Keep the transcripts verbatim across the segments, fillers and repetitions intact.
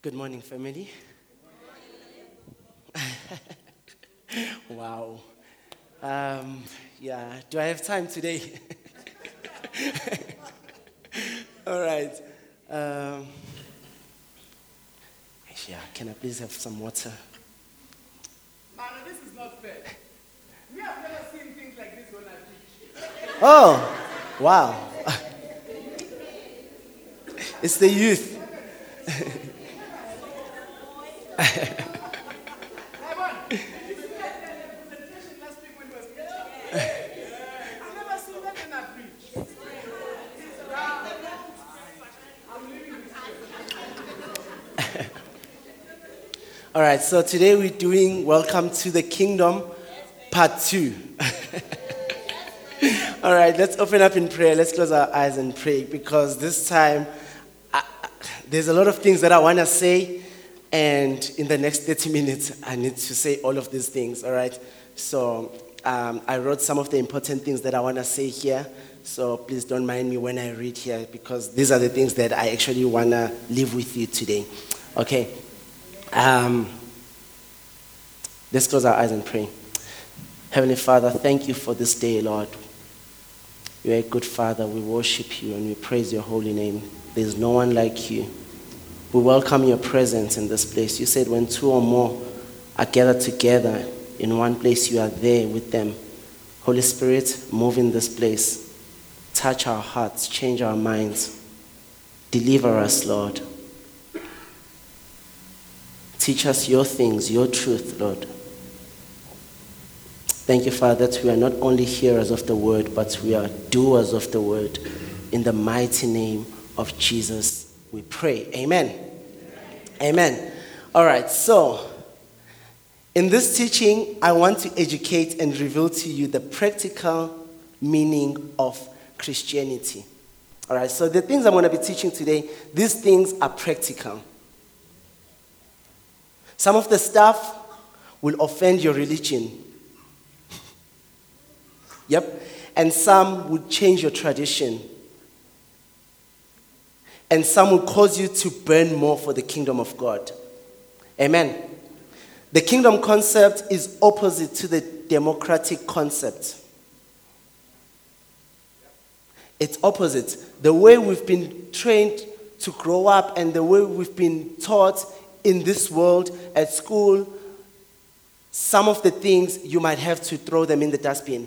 Good morning, family. Good morning. Wow. Um, yeah, do I have time today? All right. Um, yeah, can I please have some water? Mama, this is not fair. We have never seen things like this on a beach. Oh, wow. It's the youth. All right, so today we're doing Welcome to the Kingdom, part two. All right, let's open up in prayer. Let's close our eyes and pray, because this time I, there's a lot of things that I want to say, and in the next thirty minutes, I need to say all of these things, all right? So um, I wrote some of the important things that I want to say here, so please don't mind me when I read here, because these are the things that I actually want to leave with you today, okay? Um, let's close our eyes and pray. Heavenly Father, thank you for this day, Lord. You are a good Father. We worship you and we praise your holy name. There is no one like you. We welcome your presence in this place. You said when two or more are gathered together in one place, you are there with them. Holy Spirit, move in this place. Touch our hearts, change our minds. Deliver us, Lord. Teach us your things, your truth, Lord. Thank you, Father, that we are not only hearers of the word, but we are doers of the word. In the mighty name of Jesus, we pray. Amen. Amen. Amen. All right, so in this teaching, I want to educate and reveal to you the practical meaning of Christianity. All right, so the things I'm going to be teaching today, these things are practical. Some of the stuff will offend your religion. Yep. And some would change your tradition. And some will cause you to burn more for the kingdom of God. Amen. The kingdom concept is opposite to the democratic concept. It's opposite. The way we've been trained to grow up and the way we've been taught in this world, at school, some of the things you might have to throw them in the dustbin.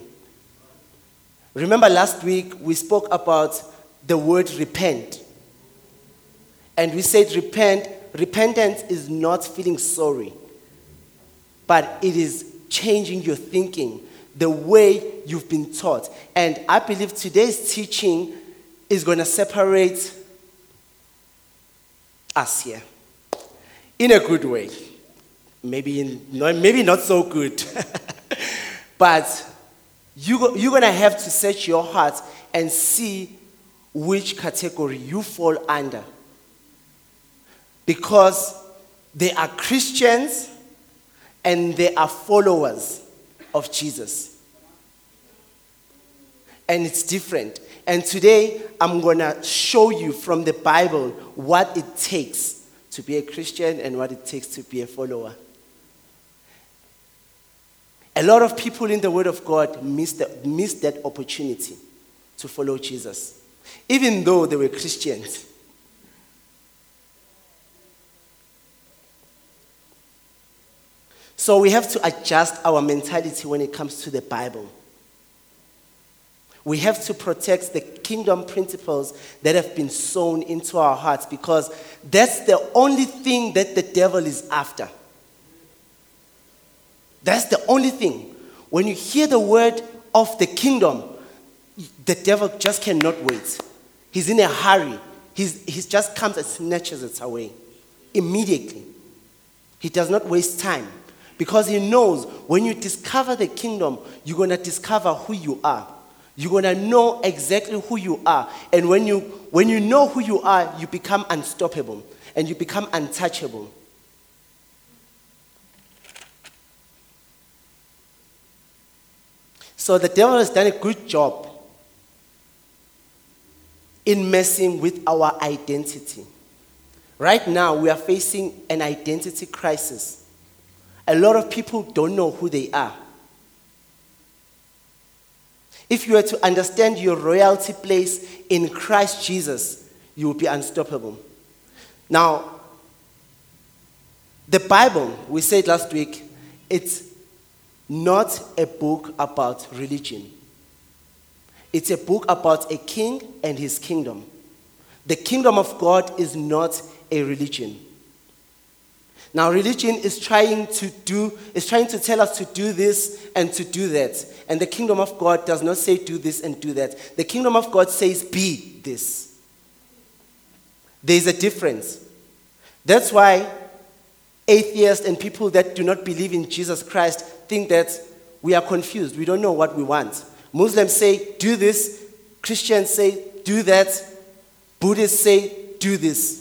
Remember last week we spoke about the word repent. And we said repent. Repentance is not feeling sorry, but it is changing your thinking, the way you've been taught. And I believe today's teaching is going to separate us here. In a good way, maybe in, maybe not so good, but you, you're going to have to search your heart and see which category you fall under. Because they are Christians and they are followers of Jesus. And it's different. And today I'm going to show you from the Bible what it takes to be a Christian and what it takes to be a follower. A lot of people in the Word of God missed, the, missed that opportunity to follow Jesus, even though they were Christians. So we have to adjust our mentality when it comes to the Bible. We have to protect the kingdom principles that have been sown into our hearts, because that's the only thing that the devil is after. That's the only thing. When you hear the word of the kingdom, the devil just cannot wait. He's in a hurry. He's, he just comes and snatches it away immediately. He does not waste time, because he knows when you discover the kingdom, you're going to discover who you are. You're going to know exactly who you are. And when you when you know who you are, you become unstoppable. And you become untouchable. So the devil has done a good job in messing with our identity. Right now, we are facing an identity crisis. A lot of people don't know who they are. If you were to understand your royalty place in Christ Jesus, you will be unstoppable. Now, the Bible, we said last week, it's not a book about religion. It's a book about a king and his kingdom. The kingdom of God is not a religion. Now, religion is trying to do, is trying to tell us to do this and to do that. And the kingdom of God does not say do this and do that. The kingdom of God says be this. There is a difference. That's why atheists and people that do not believe in Jesus Christ think that we are confused. We don't know what we want. Muslims say do this. Christians say do that. Buddhists say do this.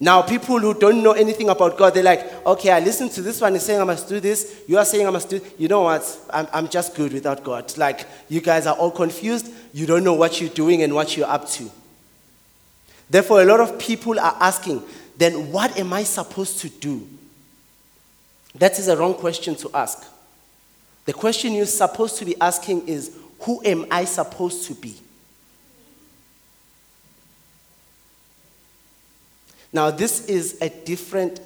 Now, people who don't know anything about God, they're like, okay, I listened to this one, he's saying I must do this, you are saying I must do, you know what, I'm, I'm just good without God. Like, you guys are all confused, you don't know what you're doing and what you're up to. Therefore, a lot of people are asking, then what am I supposed to do? That is a wrong question to ask. The question you're supposed to be asking is, who am I supposed to be? Now, this is a different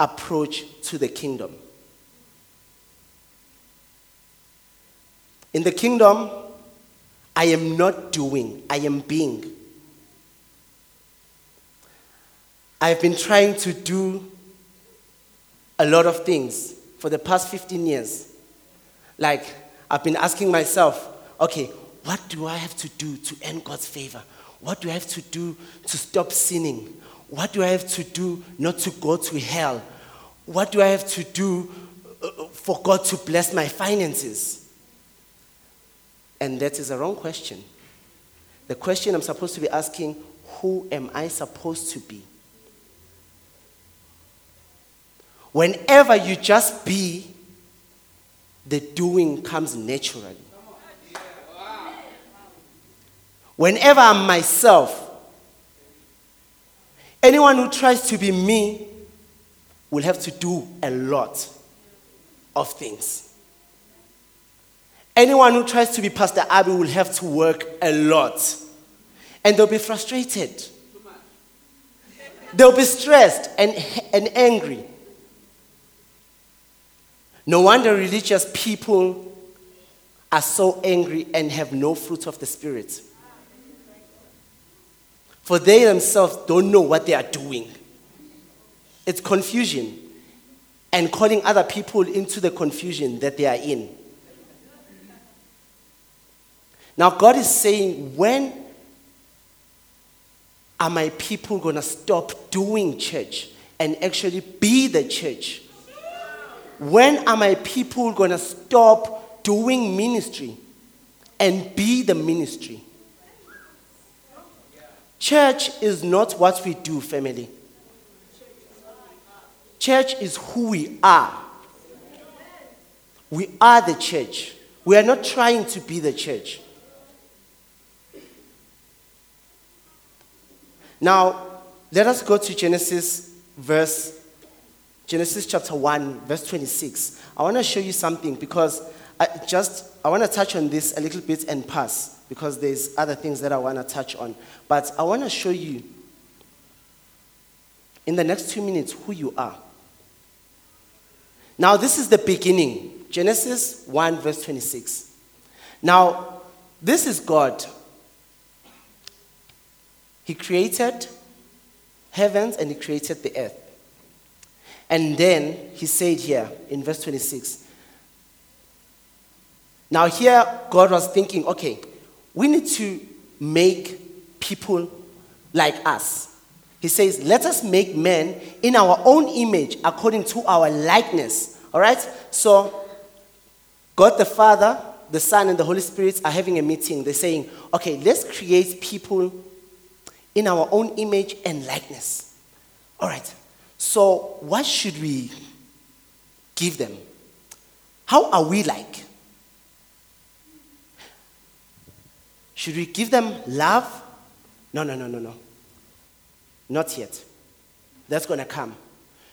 approach to the kingdom. In the kingdom, I am not doing, I am being. I've been trying to do a lot of things for the past fifteen years. Like, I've been asking myself, okay, what do I have to do to earn God's favor? What do I have to do to stop sinning? What do I have to do not to go to hell? What do I have to do for God to bless my finances? And that is a wrong question. The question I'm supposed to be asking, who am I supposed to be? Whenever you just be, the doing comes naturally. Whenever I'm myself, anyone who tries to be me will have to do a lot of things. Anyone who tries to be Pastor Abi will have to work a lot. And they'll be frustrated. They'll be stressed and, and angry. No wonder religious people are so angry and have no fruit of the Spirit. For they themselves don't know what they are doing. It's confusion and calling other people into the confusion that they are in. Now God is saying, when are my people going to stop doing church and actually be the church? When are my people going to stop doing ministry and be the ministry? Church is not what we do, family. Church is who we are. We are the church. We are not trying to be the church. Now, let us go to Genesis verse, Genesis chapter one, verse twenty-six. I want to show you something because I just, I want to touch on this a little bit and pass, because there's other things that I want to touch on. But I want to show you, in the next two minutes, who you are. Now, this is the beginning. Genesis one, verse twenty-six. Now, this is God. He created heavens and he created the earth. And then he said here, in verse twenty-six. Now, here, God was thinking, okay, we need to make people like us. He says, let us make man in our own image according to our likeness. All right? So, God the Father, the Son, and the Holy Spirit are having a meeting. They're saying, okay, let's create people in our own image and likeness. All right. So, what should we give them? How are we like? Should we give them love? No, no, no, no, no. Not yet. That's going to come.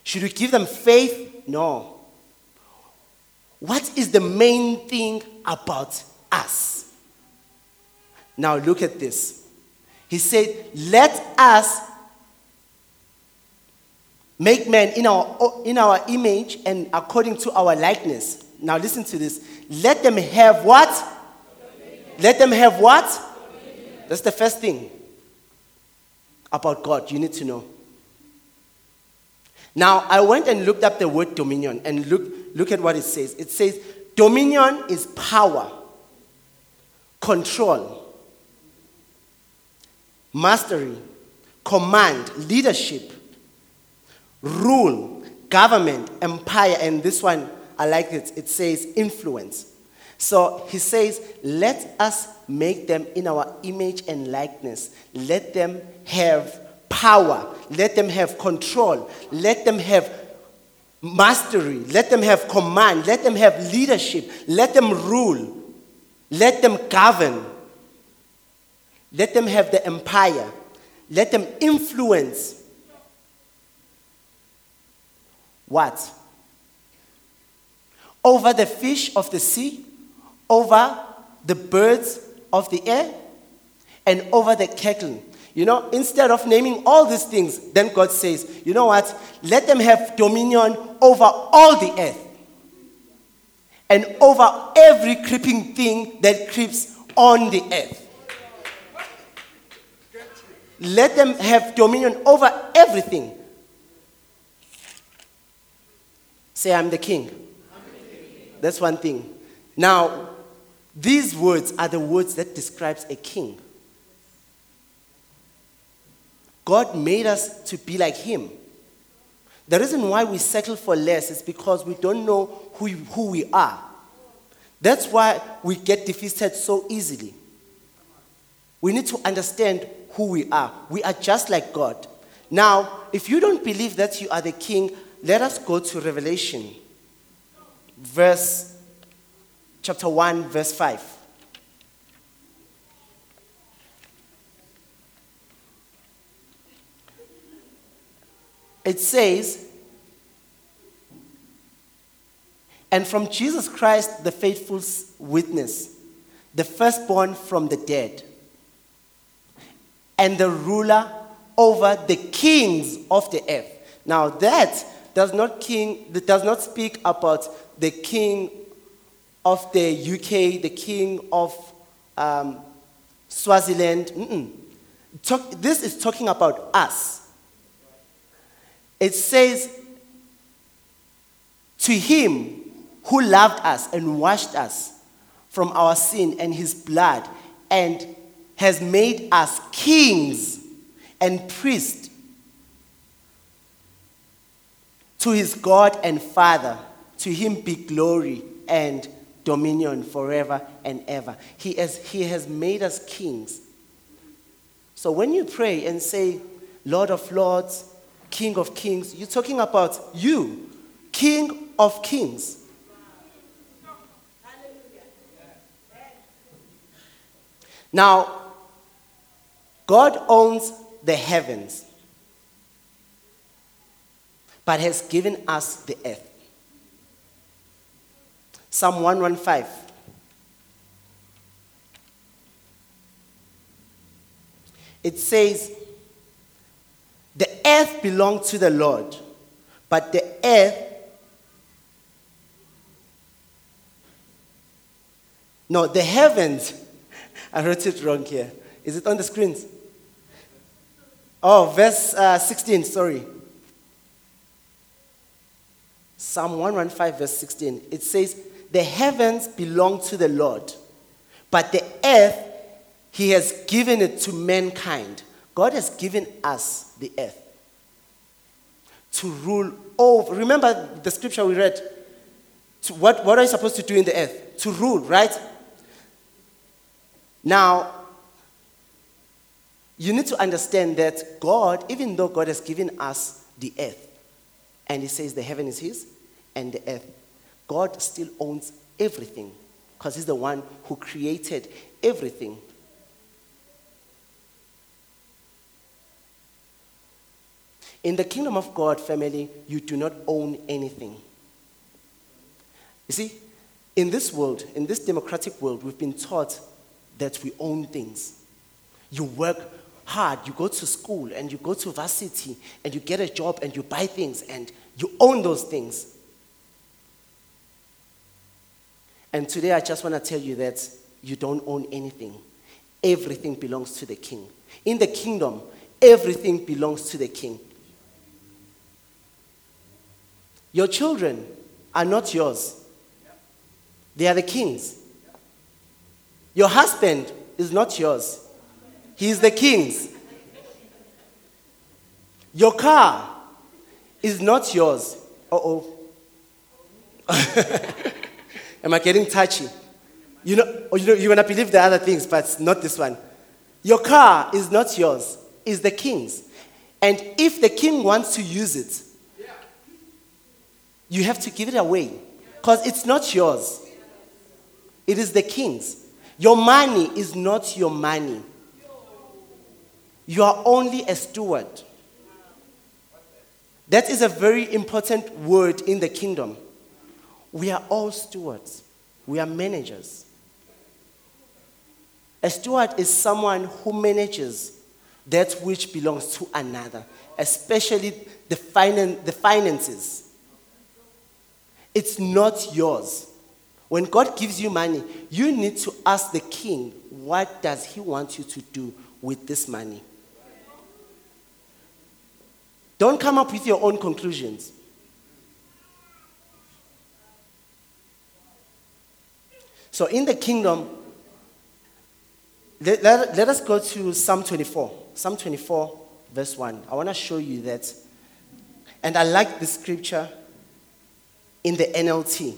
Should we give them faith? No. What is the main thing about us? Now look at this. He said, let us make man in our, in our image and according to our likeness. Now listen to this. Let them have what? Let them have what? That's the first thing about God you need to know. Now, I went and looked up the word dominion and look, look at what it says. It says, dominion is power, control, mastery, command, leadership, rule, government, empire, and this one, I like it. It says influence. So he says, let us make them in our image and likeness. Let them have power, let them have control, let them have mastery, let them have command, let them have leadership, let them rule, let them govern, let them have the empire, let them influence. What? Over the fish of the sea, over the birds of the air, and over the cattle. You know, instead of naming all these things, then God says, you know what? Let them have dominion over all the earth and over every creeping thing that creeps on the earth. Let them have dominion over everything. Say, I'm the king. I'm the king. That's one thing. Now, these words are the words that describes a king. God made us to be like him. The reason why we settle for less is because we don't know who, who we are. That's why we get defeated so easily. We need to understand who we are. We are just like God. Now, if you don't believe that you are the king, let us go to Revelation, verse, chapter one, verse five. It says, and from Jesus Christ, the faithful witness, the firstborn from the dead, and the ruler over the kings of the earth. Now that does not king, that does not speak about the king of the U K, the king of um, Swaziland. Mm-mm. Talk, this is talking about us. It says, to him who loved us and washed us from our sin and his blood and has made us kings and priests to his God and Father, to him be glory and dominion forever and ever. He has, he has made us kings. So when you pray and say, Lord of Lords, King of Kings, you're talking about you, King of Kings. Now, God owns the heavens, but has given us the earth. Psalm one fifteen. It says, the earth belongs to the Lord, but the earth, no, the heavens, I wrote it wrong here. Is it on the screens? Oh, verse uh, sixteen, sorry. Psalm one fifteen, verse sixteen. It says, the heavens belong to the Lord, but the earth, he has given it to mankind. God has given us the earth to rule over. Remember the scripture we read? To what, what are you supposed to do in the earth? To rule, right? Now, you need to understand that God, even though God has given us the earth, and he says the heaven is his and the earth, God still owns everything because he's the one who created everything. In the kingdom of God, family, you do not own anything. You see, in this world, in this democratic world, we've been taught that we own things. You work hard, you go to school, and you go to varsity, and you get a job, and you buy things, and you own those things. And today I just want to tell you that you don't own anything. Everything belongs to the king. In the kingdom, everything belongs to the king. Your children are not yours. They are the king's. Your husband is not yours. He is the king's. Your car is not yours. Uh-oh. Am I getting touchy? You know, you know, you're going to believe the other things, but not this one. Your car is not yours. It's the king's. And if the king wants to use it, you have to give it away because it's not yours. It is the king's. Your money is not your money. You are only a steward. That is a very important word in the kingdom. We are all stewards. We are managers. A steward is someone who manages that which belongs to another, especially the finan- the finances. It's not yours. When God gives you money, you need to ask the king, what does he want you to do with this money? Don't come up with your own conclusions. So in the kingdom, let, let, let us go to Psalm twenty-four. Psalm twenty-four, verse one. I want to show you that. And I like this scripture in the N L T.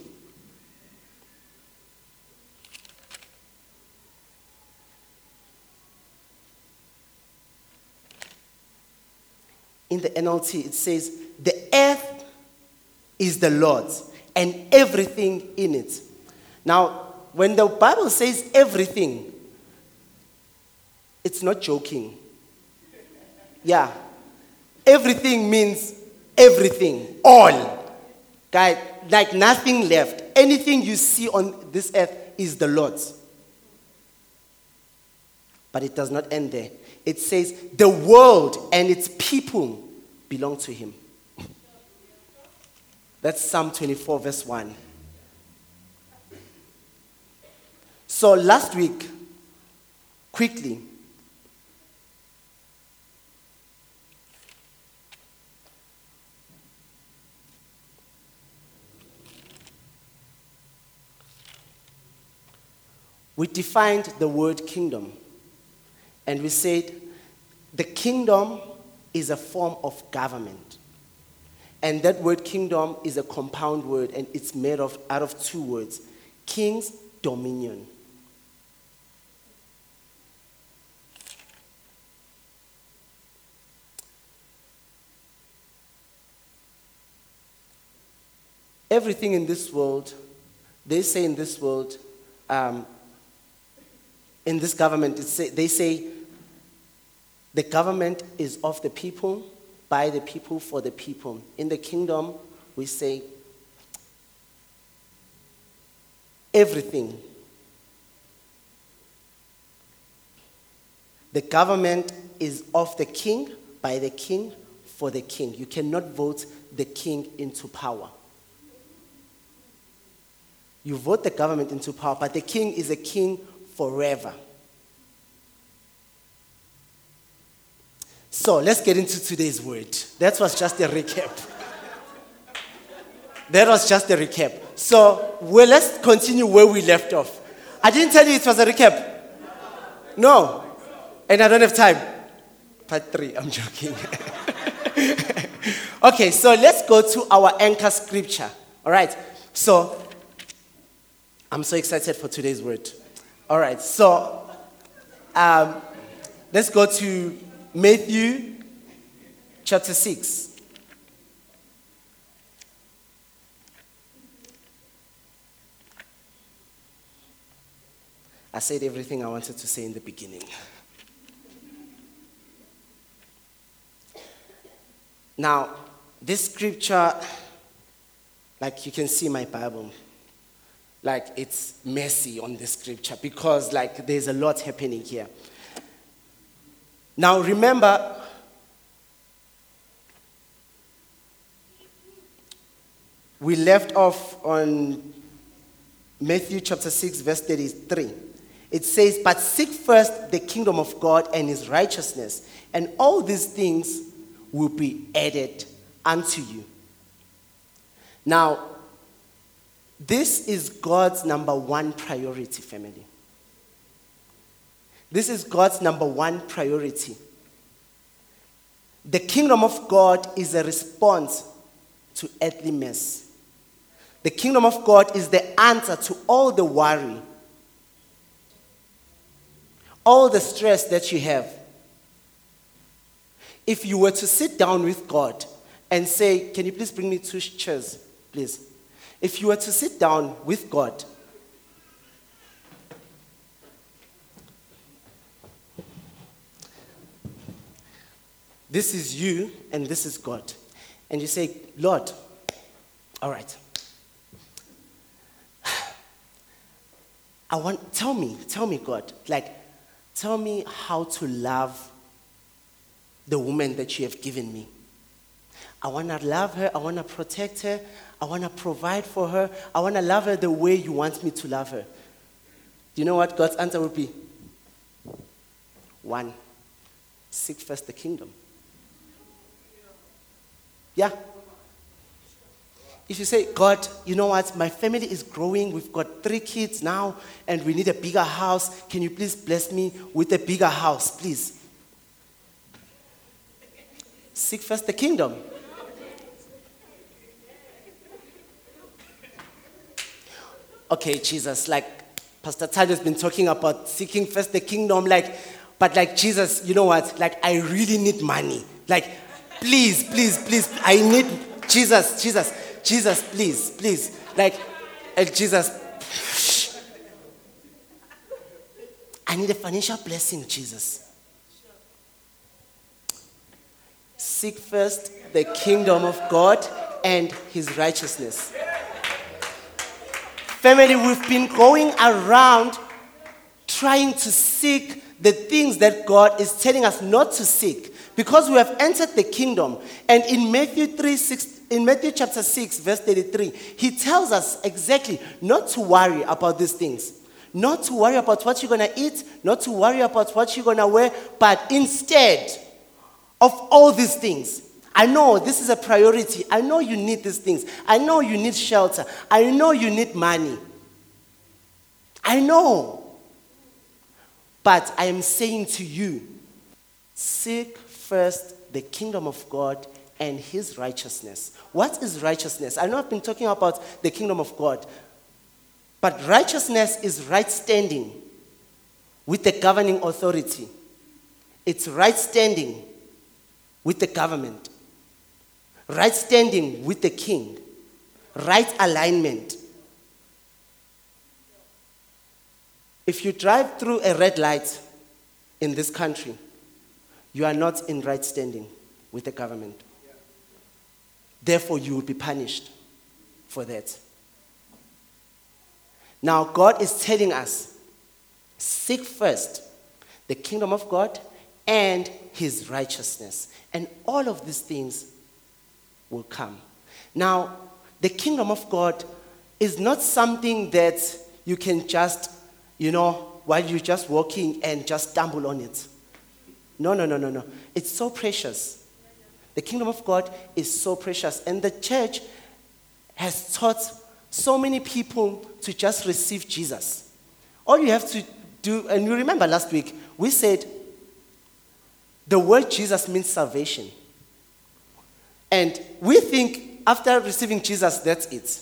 In the N L T, it says, the earth is the Lord's and everything in it. Now, when the Bible says everything, it's not joking. Yeah. Everything means everything, all. Guys, like nothing left. Anything you see on this earth is the Lord's. But it does not end there. It says, the world and its people belong to him. That's Psalm twenty-four, verse one. So last week, quickly, we defined the word kingdom. And we said, the kingdom is a form of government. And that word kingdom is a compound word, and it's made of out of two words, king's dominion. Everything in this world, they say in this world, um, in this government, it's, they say, the government is of the people, by the people, for the people. In the kingdom, we say everything. The government is of the king, by the king, for the king. You cannot vote the king into power. You vote the government into power, but the king is a king forever. So let's get into today's word. That was just a recap. That was just a recap. So well, let's continue where we left off. I didn't tell you it was a recap. No. And I don't have time. Part three, I'm joking. Okay, so let's go to our anchor scripture. All right. So I'm so excited for today's word. All right, so um, let's go to Matthew chapter six. I said everything I wanted to say in the beginning. Now, this scripture, like you can see my Bible, like it's messy on this scripture because like there's a lot happening here. Now remember, we left off on Matthew chapter six, verse thirty-three. It says, "But seek first the kingdom of God and his righteousness, and all these things will be added unto you." Now, this is God's number one priority, family. This is God's number one priority. The kingdom of God is a response to earthly mess. The kingdom of God is the answer to all the worry, all the stress that you have. If you were to sit down with God and say, "Can you please bring me two chairs, please?" If you were to sit down with God, this is you and this is God. And you say, "Lord, all right. I want, tell me, tell me, God, like, tell me how to love the woman that you have given me. I want to love her. I want to protect her. I want to provide for her. I want to love her the way you want me to love her." Do you know what God's answer would be? One, seek first the kingdom. Yeah. If you say, "God, you know what? My family is growing. We've got three kids now, and we need a bigger house. Can you please bless me with a bigger house, please?" Seek first the kingdom. Okay, Jesus, like Pastor Thando has been talking about seeking first the kingdom, like, but like, Jesus, you know what? Like, I really need money. Like, please, please, please, I need Jesus, Jesus, Jesus, please, please. Like, and Jesus, psh, I need a financial blessing, Jesus. Seek first the kingdom of God and his righteousness. Family, we've been going around trying to seek the things that God is telling us not to seek, because we have entered the kingdom. And in Matthew three six, in Matthew chapter six, verse thirty-three, he tells us exactly not to worry about these things, not to worry about what you're gonna eat, not to worry about what you're gonna wear, but instead of all these things. I know this is a priority. I know you need these things. I know you need shelter. I know you need money. I know. But I am saying to you, seek first the kingdom of God and his righteousness. What is righteousness? I know I've been talking about the kingdom of God, but righteousness is right standing with the governing authority. It's right standing with the government, right standing with the king, right alignment. If you drive through a red light in this country, you are not in right standing with the government. Therefore, you will be punished for that. Now, God is telling us, seek first the kingdom of God and his righteousness, and all of these things will come. Now, the kingdom of God is not something that you can just, you know, while you're just walking and just stumble on it. No, no, no, no, no. It's so precious. The kingdom of God is so precious. And the church has taught so many people to just receive Jesus. All you have to do, and you remember last week, we said the word Jesus means salvation. And we think after receiving Jesus, that's it.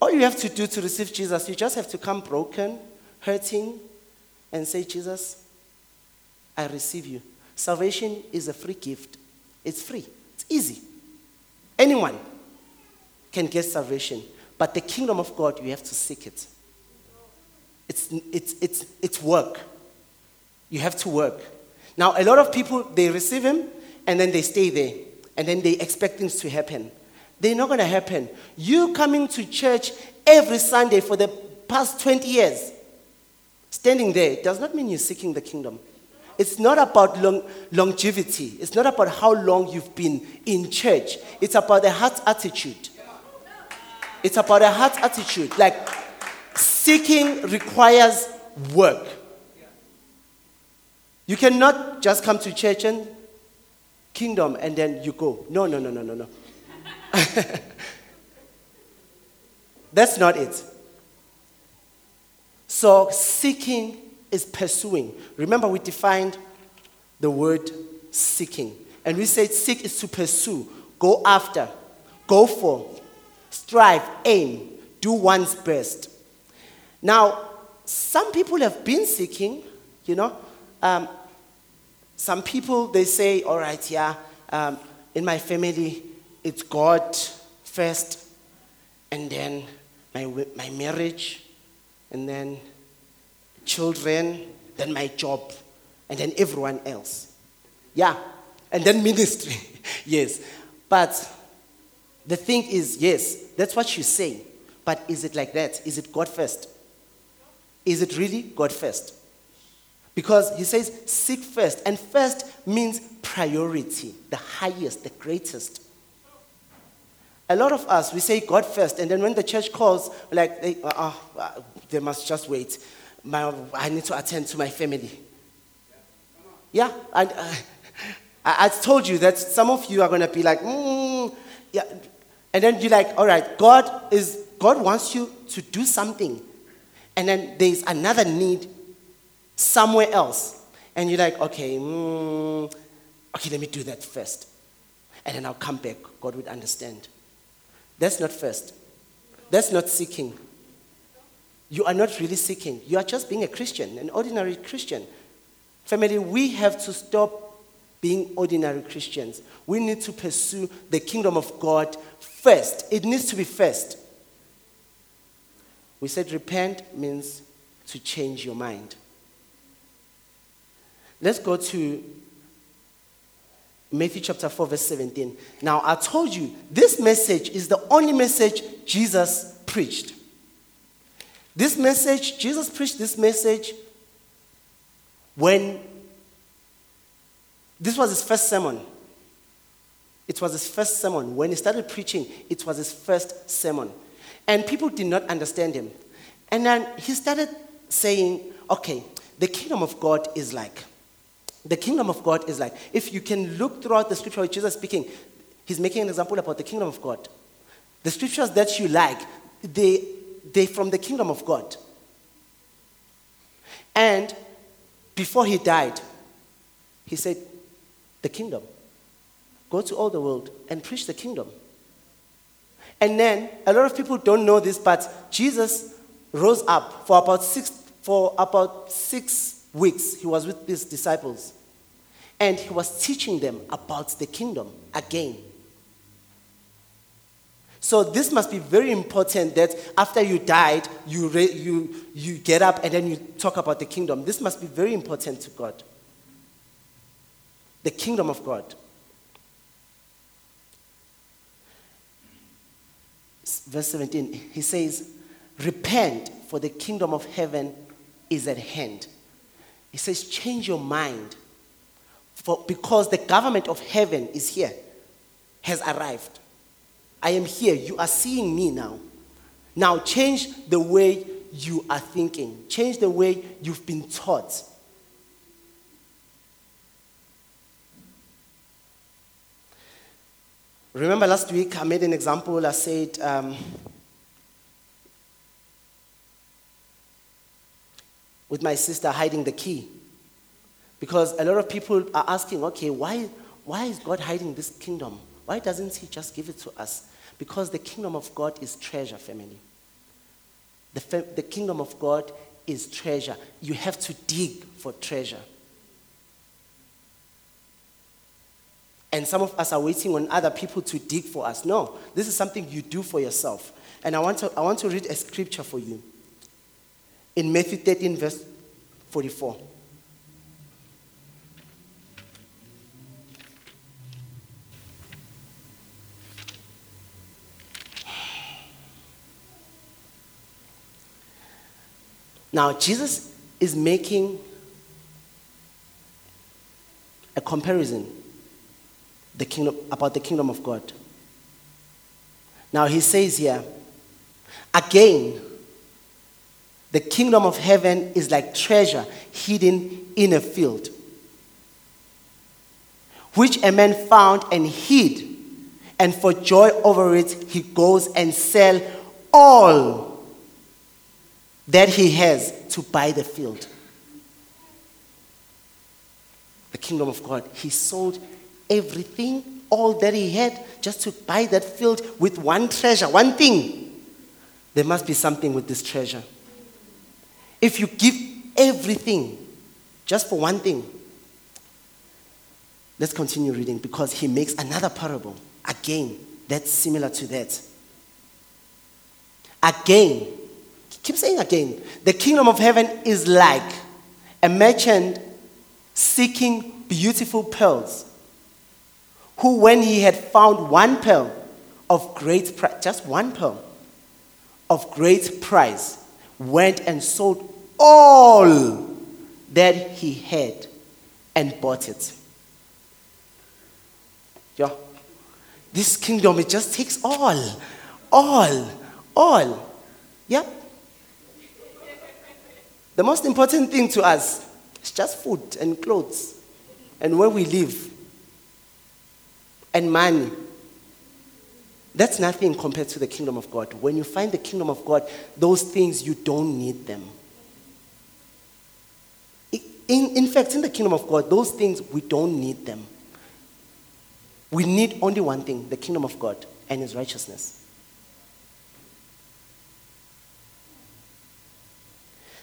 All you have to do to receive Jesus, you just have to come broken, hurting, and say, "Jesus, I receive you." Salvation is a free gift. It's free. It's easy. Anyone can get salvation. But the kingdom of God, you have to seek it. It's, it's, it's, it's work. You have to work. Now, a lot of people, they receive him, and then they stay there. and then they expect things to happen. They're not going to happen. You coming to church every Sunday for the past twenty years, standing there, does not mean you're seeking the kingdom. It's not about long, longevity. It's not about how long you've been in church. It's about the heart attitude. It's about a heart attitude. Like, seeking requires work. You cannot just come to church and kingdom and then you go. No, no, no, no, no, no. That's not it. So seeking is pursuing. Remember, we defined the word seeking. And we said seek is to pursue, go after, go for, strive, aim, do one's best. Now, some people have been seeking, you know. Um, some people, they say, all right, yeah, um, in my family, it's God first, and then my my marriage, and then children, then my job, and then everyone else. Yeah, and then ministry, yes. But the thing is, yes, that's what you say, but is it like that? Is it God first? Is it really God first? Because he says, seek first, and first means priority, the highest, the greatest. A lot of us, we say God first, and then when the church calls, like, they, uh, uh, they must just wait. My, I need to attend to my family. Yeah, I, I, I told you that some of you are going to be like, mm, yeah, and then you're like, all right, God is God wants you to do something, and then there's another need somewhere else, and you're like, okay, mm, okay, let me do that first, and then I'll come back. God would understand. That's not first. That's not seeking. You are not really seeking. You are just being a Christian, an ordinary Christian. Family, we have to stop being ordinary Christians. We need to pursue the kingdom of God first. It needs to be first. We said repent means to change your mind. Let's go to Matthew chapter four, verse seventeen. Now, I told you, this message is the only message Jesus preached. This message, Jesus preached this message when, this was his first sermon. It was his first sermon. When he started preaching, it was his first sermon. And people did not understand him. And then he started saying, okay, the kingdom of God is like, the kingdom of God is like, if you can look throughout the scripture with Jesus speaking, he's making an example about the kingdom of God. The scriptures that you like, they, they're from the kingdom of God. And before he died, he said, the kingdom. Go to all the world and preach the kingdom. And then, a lot of people don't know this, but Jesus rose up for about six For about six weeks, he was with his disciples. And he was teaching them about the kingdom again. So this must be very important that after you died, you, re- you, you get up and then you talk about the kingdom. This must be very important to God. The kingdom of God. Verse seventeen, he says, repent, for the kingdom of heaven is at hand. He says, change your mind, for because the government of heaven is here, has arrived. I am here. You are seeing me now. Now change the way you are thinking. Change the way you've been taught. Remember last week I made an example. I said... Um, with my sister hiding the key. Because a lot of people are asking, okay, why, why is God hiding this kingdom? Why doesn't he just give it to us? Because the kingdom of God is treasure, family. The, fe- the kingdom of God is treasure. You have to dig for treasure. And some of us are waiting on other people to dig for us. No, this is something you do for yourself. And I want to, I want to read a scripture for you. In Matthew thirteen, verse forty-four. Now, Jesus is making a comparison the kingdom, about the kingdom of God. Now, he says here, again, the kingdom of heaven is like treasure hidden in a field, which a man found and hid, and for joy over it, he goes and sells all that he has to buy the field. The kingdom of God, he sold everything, all that he had, just to buy that field with one treasure, one thing. There must be something with this treasure. If you give everything just for one thing, let's continue reading, because he makes another parable. Again, that's similar to that. Again, keep saying again, the kingdom of heaven is like a merchant seeking beautiful pearls, who when he had found one pearl of great price, just one pearl of great price, went and sold all that he had and bought it. Yeah. This kingdom, it just takes all, all, all. Yep. The most important thing to us is just food and clothes and where we live and money. That's nothing compared to the kingdom of God. When you find the kingdom of God, those things, you don't need them. In, in fact, in the kingdom of God, those things, we don't need them. We need only one thing, the kingdom of God and his righteousness.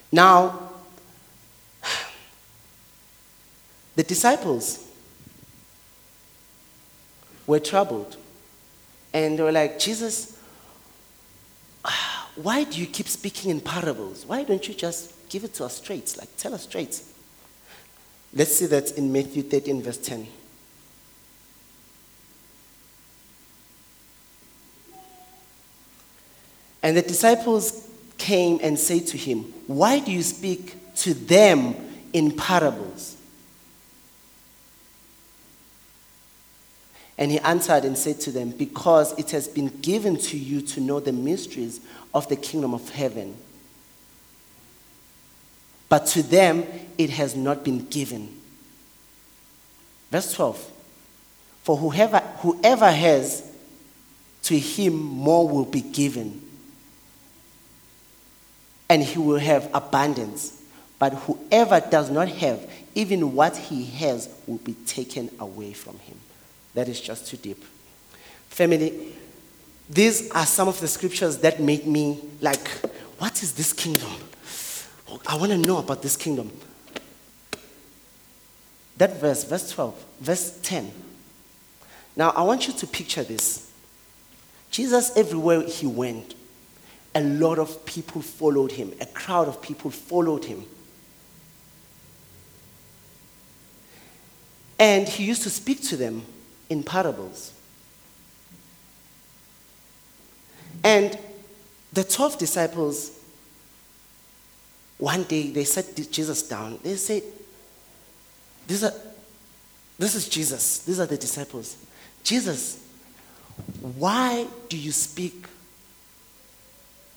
Now, the disciples were troubled. And they were like, Jesus, why do you keep speaking in parables? Why don't you just give it to us straight? Like, tell us straight. Let's see that in Matthew thirteen, verse ten. And the disciples came and said to him, why do you speak to them in parables? And he answered and said to them, because it has been given to you to know the mysteries of the kingdom of heaven, but to them it has not been given. Verse twelve, for whoever, whoever has, to him more will be given, and he will have abundance. But whoever does not have, even what he has will be taken away from him. That is just too deep. Family, these are some of the scriptures that made me like, what is this kingdom? I want to know about this kingdom. That verse, verse twelve, verse ten. Now, I want you to picture this. Jesus, everywhere he went, a lot of people followed him. A crowd of people followed him. And he used to speak to them in parables. And the twelve disciples, one day they sat Jesus down. They said, These are, this is Jesus. These are the disciples. Jesus, why do you speak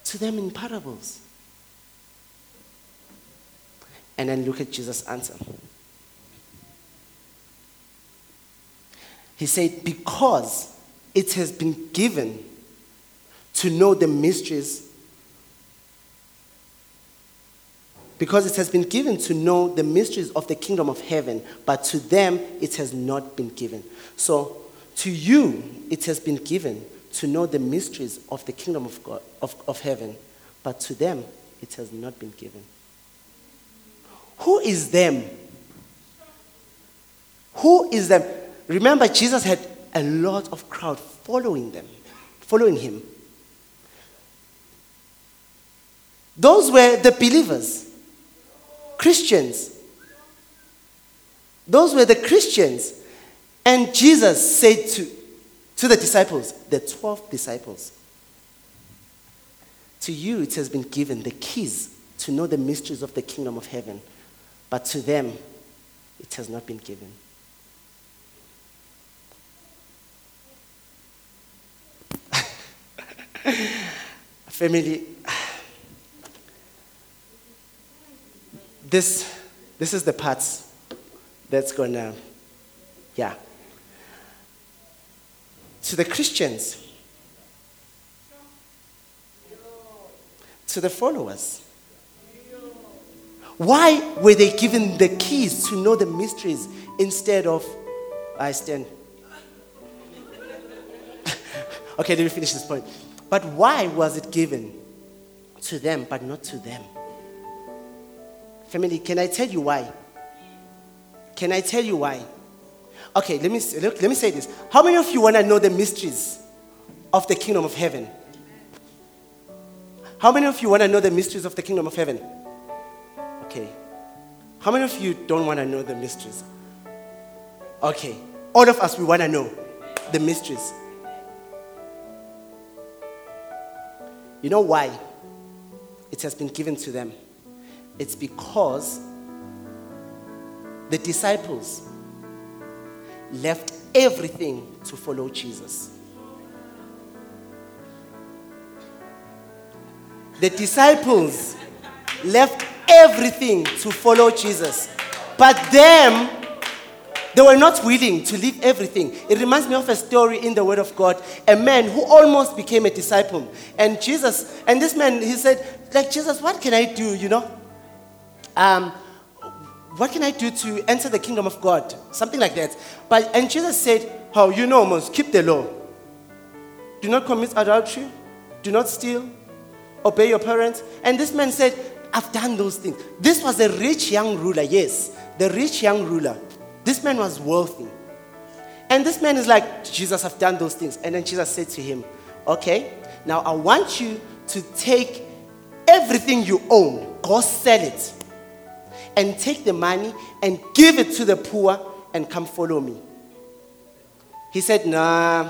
to them in parables? And then look at Jesus' answer. He said, because it has been given to know the mysteries, because it has been given to know the mysteries of the kingdom of heaven, but to them it has not been given. So to you it has been given to know the mysteries of the kingdom of God, of, of heaven, but to them it has not been given. Who is them? Who is them? Remember, Jesus had a lot of crowd following them, following him. Those were the believers, Christians. Those were the Christians. And Jesus said to, to the disciples, the twelve disciples, to you it has been given the keys to know the mysteries of the kingdom of heaven, but to them it has not been given. Family, this this is the part that's gonna, yeah. To the Christians, to the followers, why were they given the keys to know the mysteries instead of, I stand? Okay, let me finish this point. But why was it given to them but not to them? Family, can I tell you why? Can I tell you why? Okay, let me let me say this. How many of you want to know the mysteries of the kingdom of heaven? How many of you want to know the mysteries of the kingdom of heaven? Okay. How many of you don't want to know the mysteries? Okay. All of us, we want to know the mysteries. You know why it has been given to them? It's because the disciples left everything to follow Jesus. The disciples left everything to follow Jesus. But them, they were not willing to leave everything. It reminds me of a story in the Word of God. A man who almost became a disciple. And Jesus, and this man, he said, like, Jesus, what can I do, you know? Um, what can I do to enter the kingdom of God? Something like that. But And Jesus said, oh, you know, must keep the law. Do not commit adultery. Do not steal. Obey your parents. And this man said, I've done those things. This was a rich young ruler, yes. The rich young ruler. This man was wealthy. And this man is like, Jesus, I've done those things. And then Jesus said to him, okay, now I want you to take everything you own, go sell it, and take the money and give it to the poor and come follow me. He said, nah,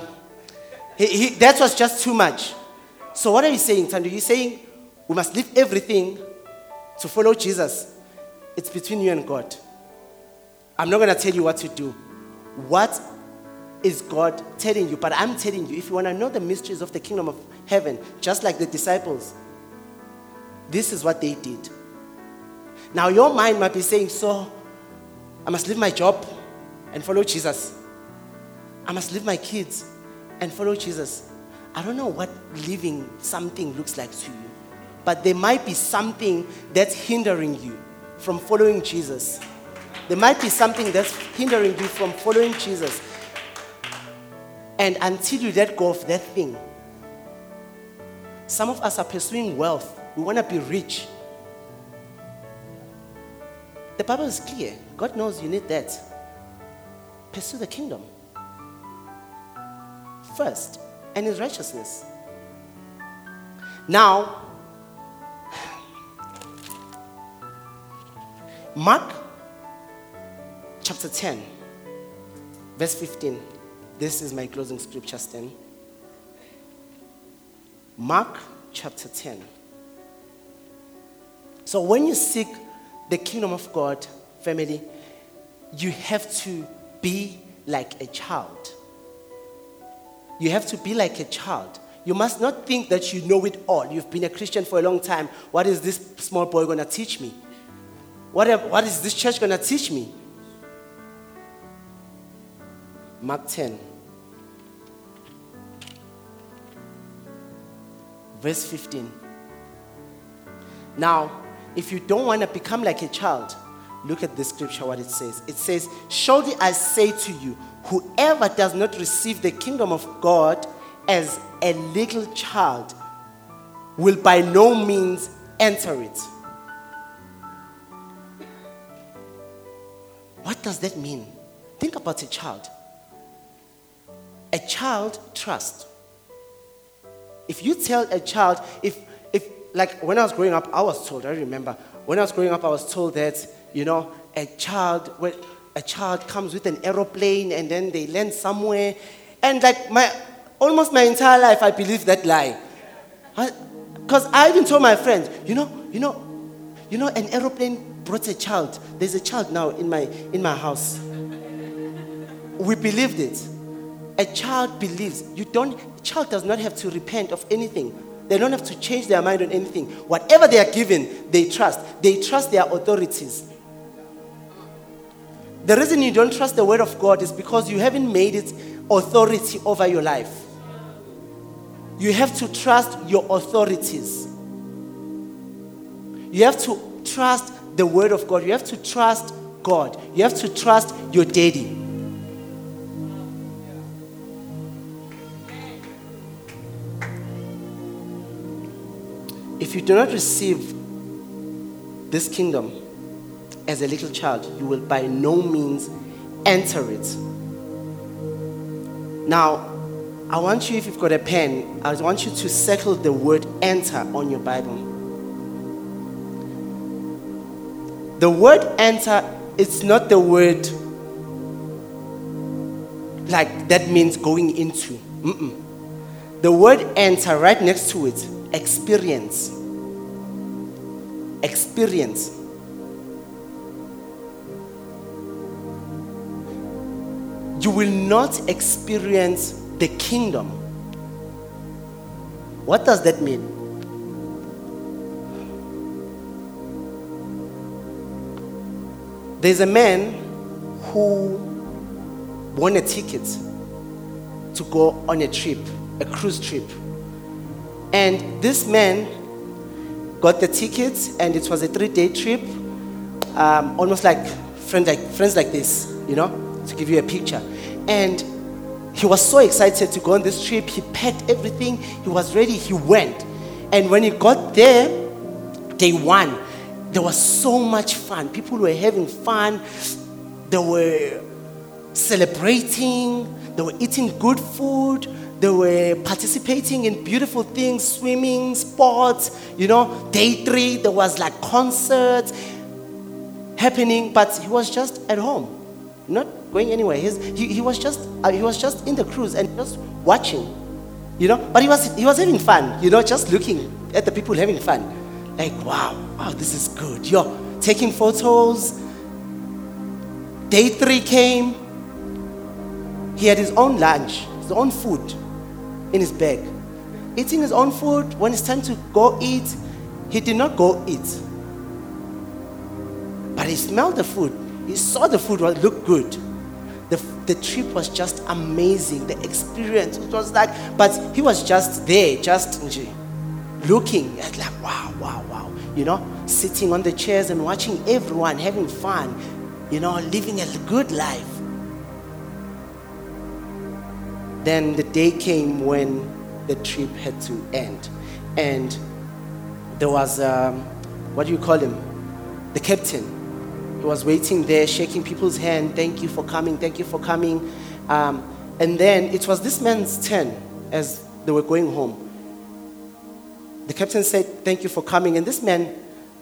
he, he, that was just too much. So what are you saying, Thando? You're saying we must leave everything to follow Jesus. It's between you and God. I'm not going to tell you what to do. What is God telling you? But I'm telling you, if you want to know the mysteries of the kingdom of heaven, just like the disciples, this is what they did. Now your mind might be saying, so I must leave my job and follow Jesus. I must leave my kids and follow Jesus. I don't know what leaving something looks like to you, but there might be something that's hindering you from following Jesus. There might be something that's hindering you from following Jesus. And until you let go of that thing, some of us are pursuing wealth. We want to be rich. The Bible is clear. God knows you need that. Pursue the kingdom first, and his righteousness. Now, Mark chapter ten, verse fifteen. This is my closing scripture, Stan. Mark chapter ten. So when you seek the kingdom of God, family, you have to be like a child. You have to be like a child. You must not think that you know it all. You've been a Christian for a long time. What is this small boy going to teach me? What, what is this church going to teach me? Mark ten. Verse fifteen. Now, if you don't want to become like a child, look at the scripture, what it says. It says, surely I say to you, whoever does not receive the kingdom of God as a little child will by no means enter it. What does that mean? Think about a child. A child trusts. If you tell a child, if, if like when I was growing up, I was told, I remember, when I was growing up, I was told that, you know, a child, well, a child comes with an aeroplane and then they land somewhere. And like my, almost my entire life, I believed that lie. Because I, I even told my friends, you know, you know, You know, an aeroplane brought a child. There's a child now in my in my house. We believed it. A child believes. You don't. A child does not have to repent of anything. They don't have to change their mind on anything. Whatever they are given, they trust. They trust their authorities. The reason you don't trust the word of God is because you haven't made it authority over your life. You have to trust your authorities. You have to trust the word of God. You have to trust God. You have to trust your daddy. If you do not receive this kingdom as a little child, you will by no means enter it. Now, I want you, if you've got a pen, I want you to circle the word enter on your Bible. The word enter, it's not the word like that means going into. Mm-mm. The word enter, right next to it, experience. Experience. You will not experience the kingdom. What does that mean? There's a man who won a ticket to go on a trip, a cruise trip. And this man got the ticket, and it was a three-day trip, um, almost like friends, like friends like this, you know, to give you a picture. And he was so excited to go on this trip. He packed everything. He was ready. He went. And when he got there, day one, there was so much fun. People were having fun. They were celebrating. They were eating good food. They were participating in beautiful things, swimming, sports. You know, day three, there was like concerts happening, but he was just at home, not going anywhere. He's, he, he was just uh, he was just in the cruise and just watching, you know. But he was he was having fun, you know, just looking at the people having fun. Like, wow, wow, this is good. You're taking photos. Day three came. He had his own lunch, his own food in his bag. Eating his own food, when it's time to go eat, he did not go eat. But he smelled the food. He saw the food looked good. The, the trip was just amazing. The experience, it was like, but he was just there, just looking at like, wow, wow, wow, you know, sitting on the chairs and watching everyone having fun, you know, living a good life. Then the day came when the trip had to end. And there was, um, what do you call him? The captain. He was waiting there, shaking people's hand. Thank you for coming. Thank you for coming. Um, and then it was this man's turn as they were going home. The captain said, thank you for coming. And this man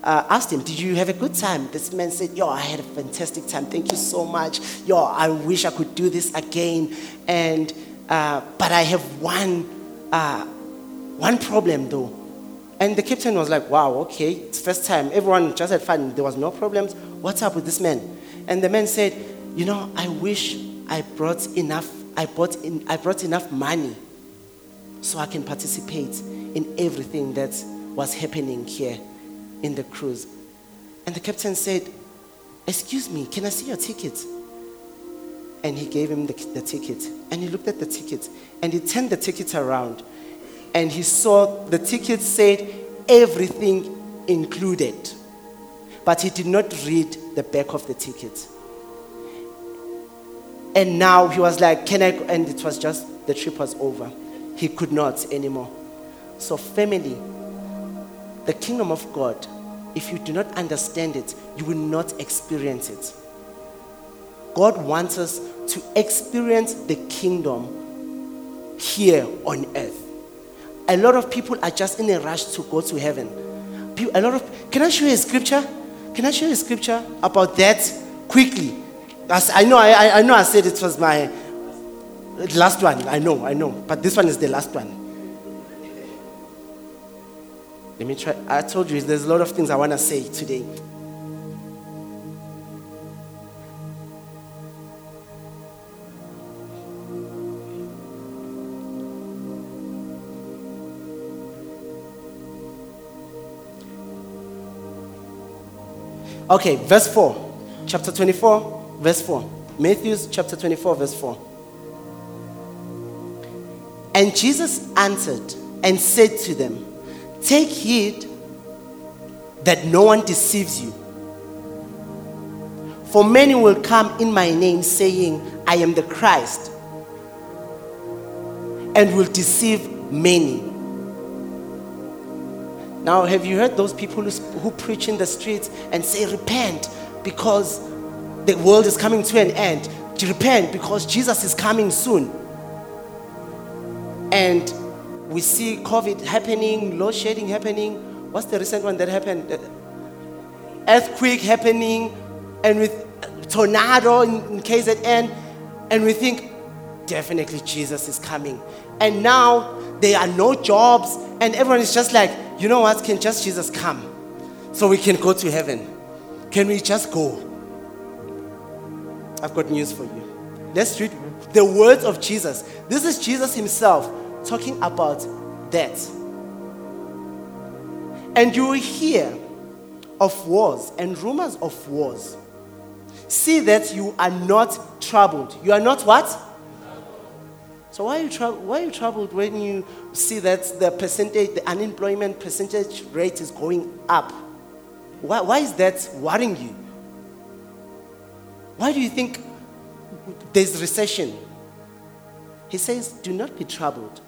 uh, asked him, did you have a good time? This man said, yo, I had a fantastic time. Thank you so much. Yo, I wish I could do this again. And uh, but I have one uh, one problem, though. And the captain was like, wow, okay. It's first time. Everyone just had fun. There was no problems. What's up with this man? And the man said, you know, I wish I brought enough, I brought in, I brought enough money so I can participate in everything that was happening here in the cruise. And the captain said, excuse me, can I see your ticket? And he gave him the, the ticket. And he looked at the ticket. And he turned the ticket around. And he saw the ticket said, everything included. But he did not read the back of the ticket. And now he was like, can I go? And it was just, the trip was over. He could not anymore. So family, the kingdom of God, if you do not understand it, you will not experience it. God wants us to experience the kingdom here on earth. A lot of people are just in a rush to go to heaven. A lot of, can I show you a scripture? Can I show you a scripture about that quickly? I know I, I know I said it was my last one. I know, I know. But this one is the last one. Let me try. I told you, there's a lot of things I want to say today. Okay, verse four. Chapter twenty-four, verse four. Matthew chapter twenty-four, verse four. And Jesus answered and said to them, take heed that no one deceives you. For many will come in my name saying, I am the Christ, and will deceive many. Now, have you heard those people who, who preach in the streets and say, repent because the world is coming to an end. Repent because Jesus is coming soon. And we see COVID happening, load shedding happening. What's the recent one that happened? Earthquake happening, and with tornado in K Z N. And we think, definitely Jesus is coming. And now there are no jobs, and everyone is just like, you know what, can just Jesus come so we can go to heaven? Can we just go? I've got news for you. Let's read the words of Jesus. This is Jesus himself talking about that. And you will hear of wars and rumors of wars. See that you are not troubled. You are not what? So why are you troubled? Why are you troubled when you see that the percentage, the unemployment percentage rate is going up? Why, why is that worrying you? Why do you think there's recession? He says, do not be troubled,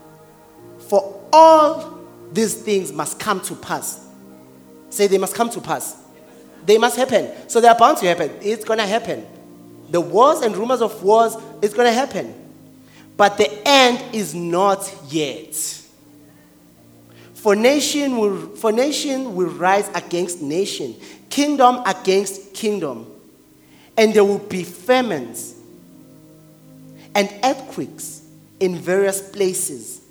for all these things must come to pass. Say they must come to pass. They must happen. So they are bound to happen. It's going to happen. The wars and rumors of wars, it's going to happen. But the end is not yet. For nation will, for nation will rise against nation, kingdom against kingdom, and there will be famines and earthquakes in various places.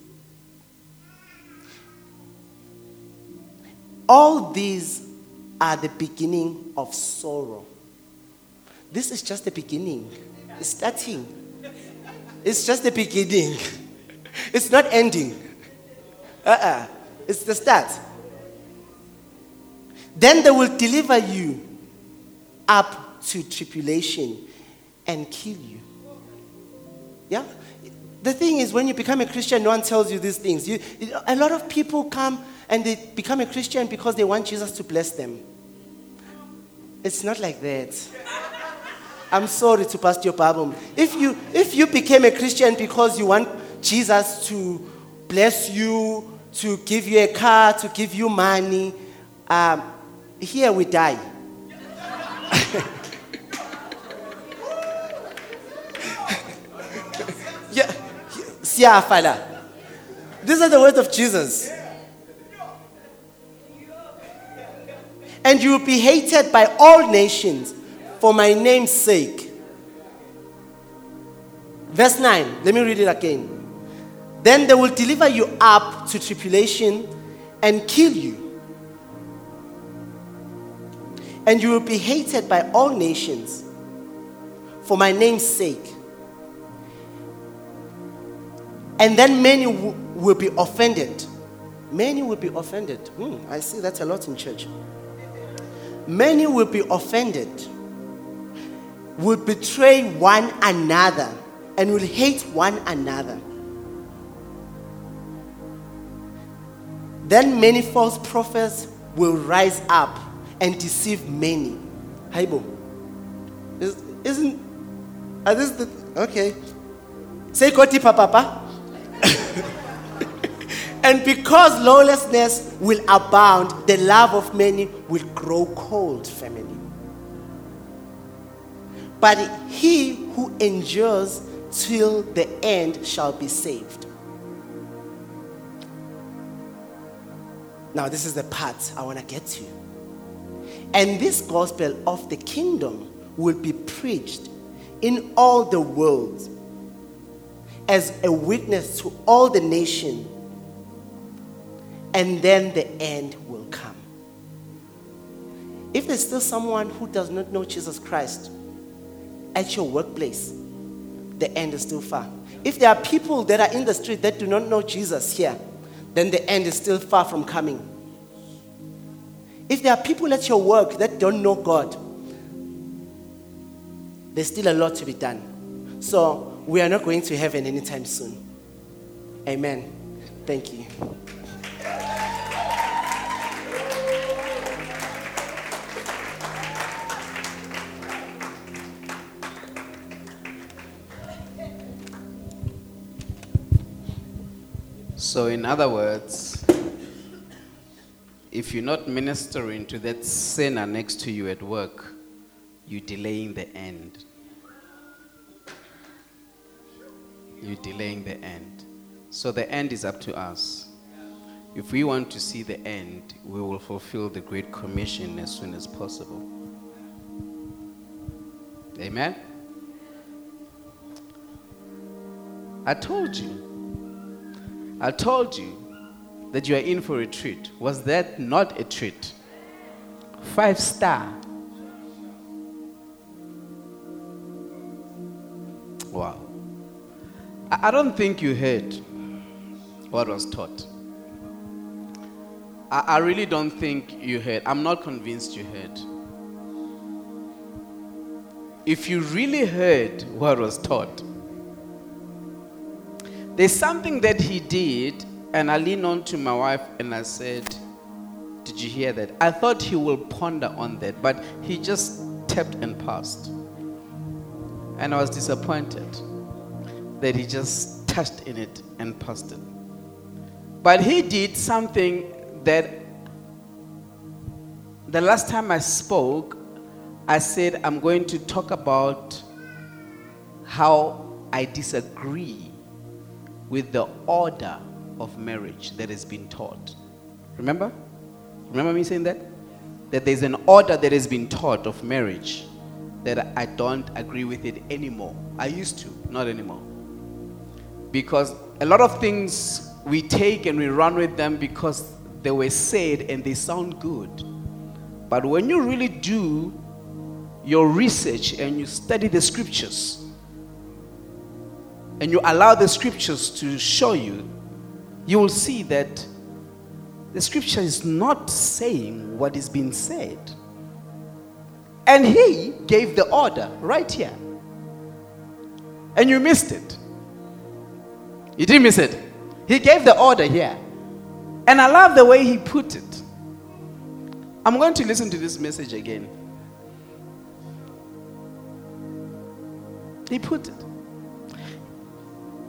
All these are the beginning of sorrow. This is just the beginning. It's starting. It's just the beginning. It's not ending. Uh-uh. It's the start. Then they will deliver you up to tribulation and kill you. Yeah? The thing is, when you become a Christian, no one tells you these things. You, a lot of people come and they become a Christian because they want Jesus to bless them. It's not like that. I'm sorry to pass your problem. If you if you became a Christian because you want Jesus to bless you, to give you a car, to give you money, um, here we die. Yeah, yeah. These are the words of Jesus. And you will be hated by all nations for my name's sake. Verse nine. Let me read it again. Then they will deliver you up to tribulation and kill you. And you will be hated by all nations for my name's sake. And then many w- will be offended. Many will be offended. Hmm, I see that's a lot in church. Many will be offended, will betray one another, and will hate one another. Then many false prophets will rise up and deceive many. Haibo. Is, isn't, are this the, okay. Say koti papapa. And because lawlessness will abound, the love of many will grow cold, family. But he who endures till the end shall be saved. Now, this is the part I want to get to. And this gospel of the kingdom will be preached in all the world as a witness to all the nation, and then the end will come. If there's still someone who does not know Jesus Christ at your workplace, the end is still far. If there are people that are in the street that do not know Jesus here, then the end is still far from coming. If there are people at your work that don't know God, there's still a lot to be done. So we are not going to heaven anytime soon. Amen. Thank you. So in other words, if you're not ministering to that sinner next to you at work, you're delaying the end. You're delaying the end. So the end is up to us. If we want to see the end, we will fulfill the Great Commission as soon as possible. Amen? I told you. I told you that you are in for a treat. Was that not a treat? Five star. Wow. I don't think you heard what was taught. I really don't think you heard. I'm not convinced you heard. If you really heard what was taught, there's something that he did, and I leaned on to my wife and I said, did you hear that? I thought he will ponder on that, but he just tapped and passed. And I was disappointed that he just touched in it and passed it. But he did something that the last time I spoke, I said, I'm going to talk about how I disagree with the order of marriage that has been taught. Remember? Remember me saying that? That there's an order that has been taught of marriage that I don't agree with it anymore. I used to, not anymore. Because a lot of things we take and we run with them because they were said and they sound good. But when you really do your research and you study the scriptures, and you allow the scriptures to show you, you will see that the scripture is not saying what is being said. And he gave the order right here. And you missed it. You didn't miss it. He gave the order here. And I love the way he put it. I'm going to listen to this message again. He put it.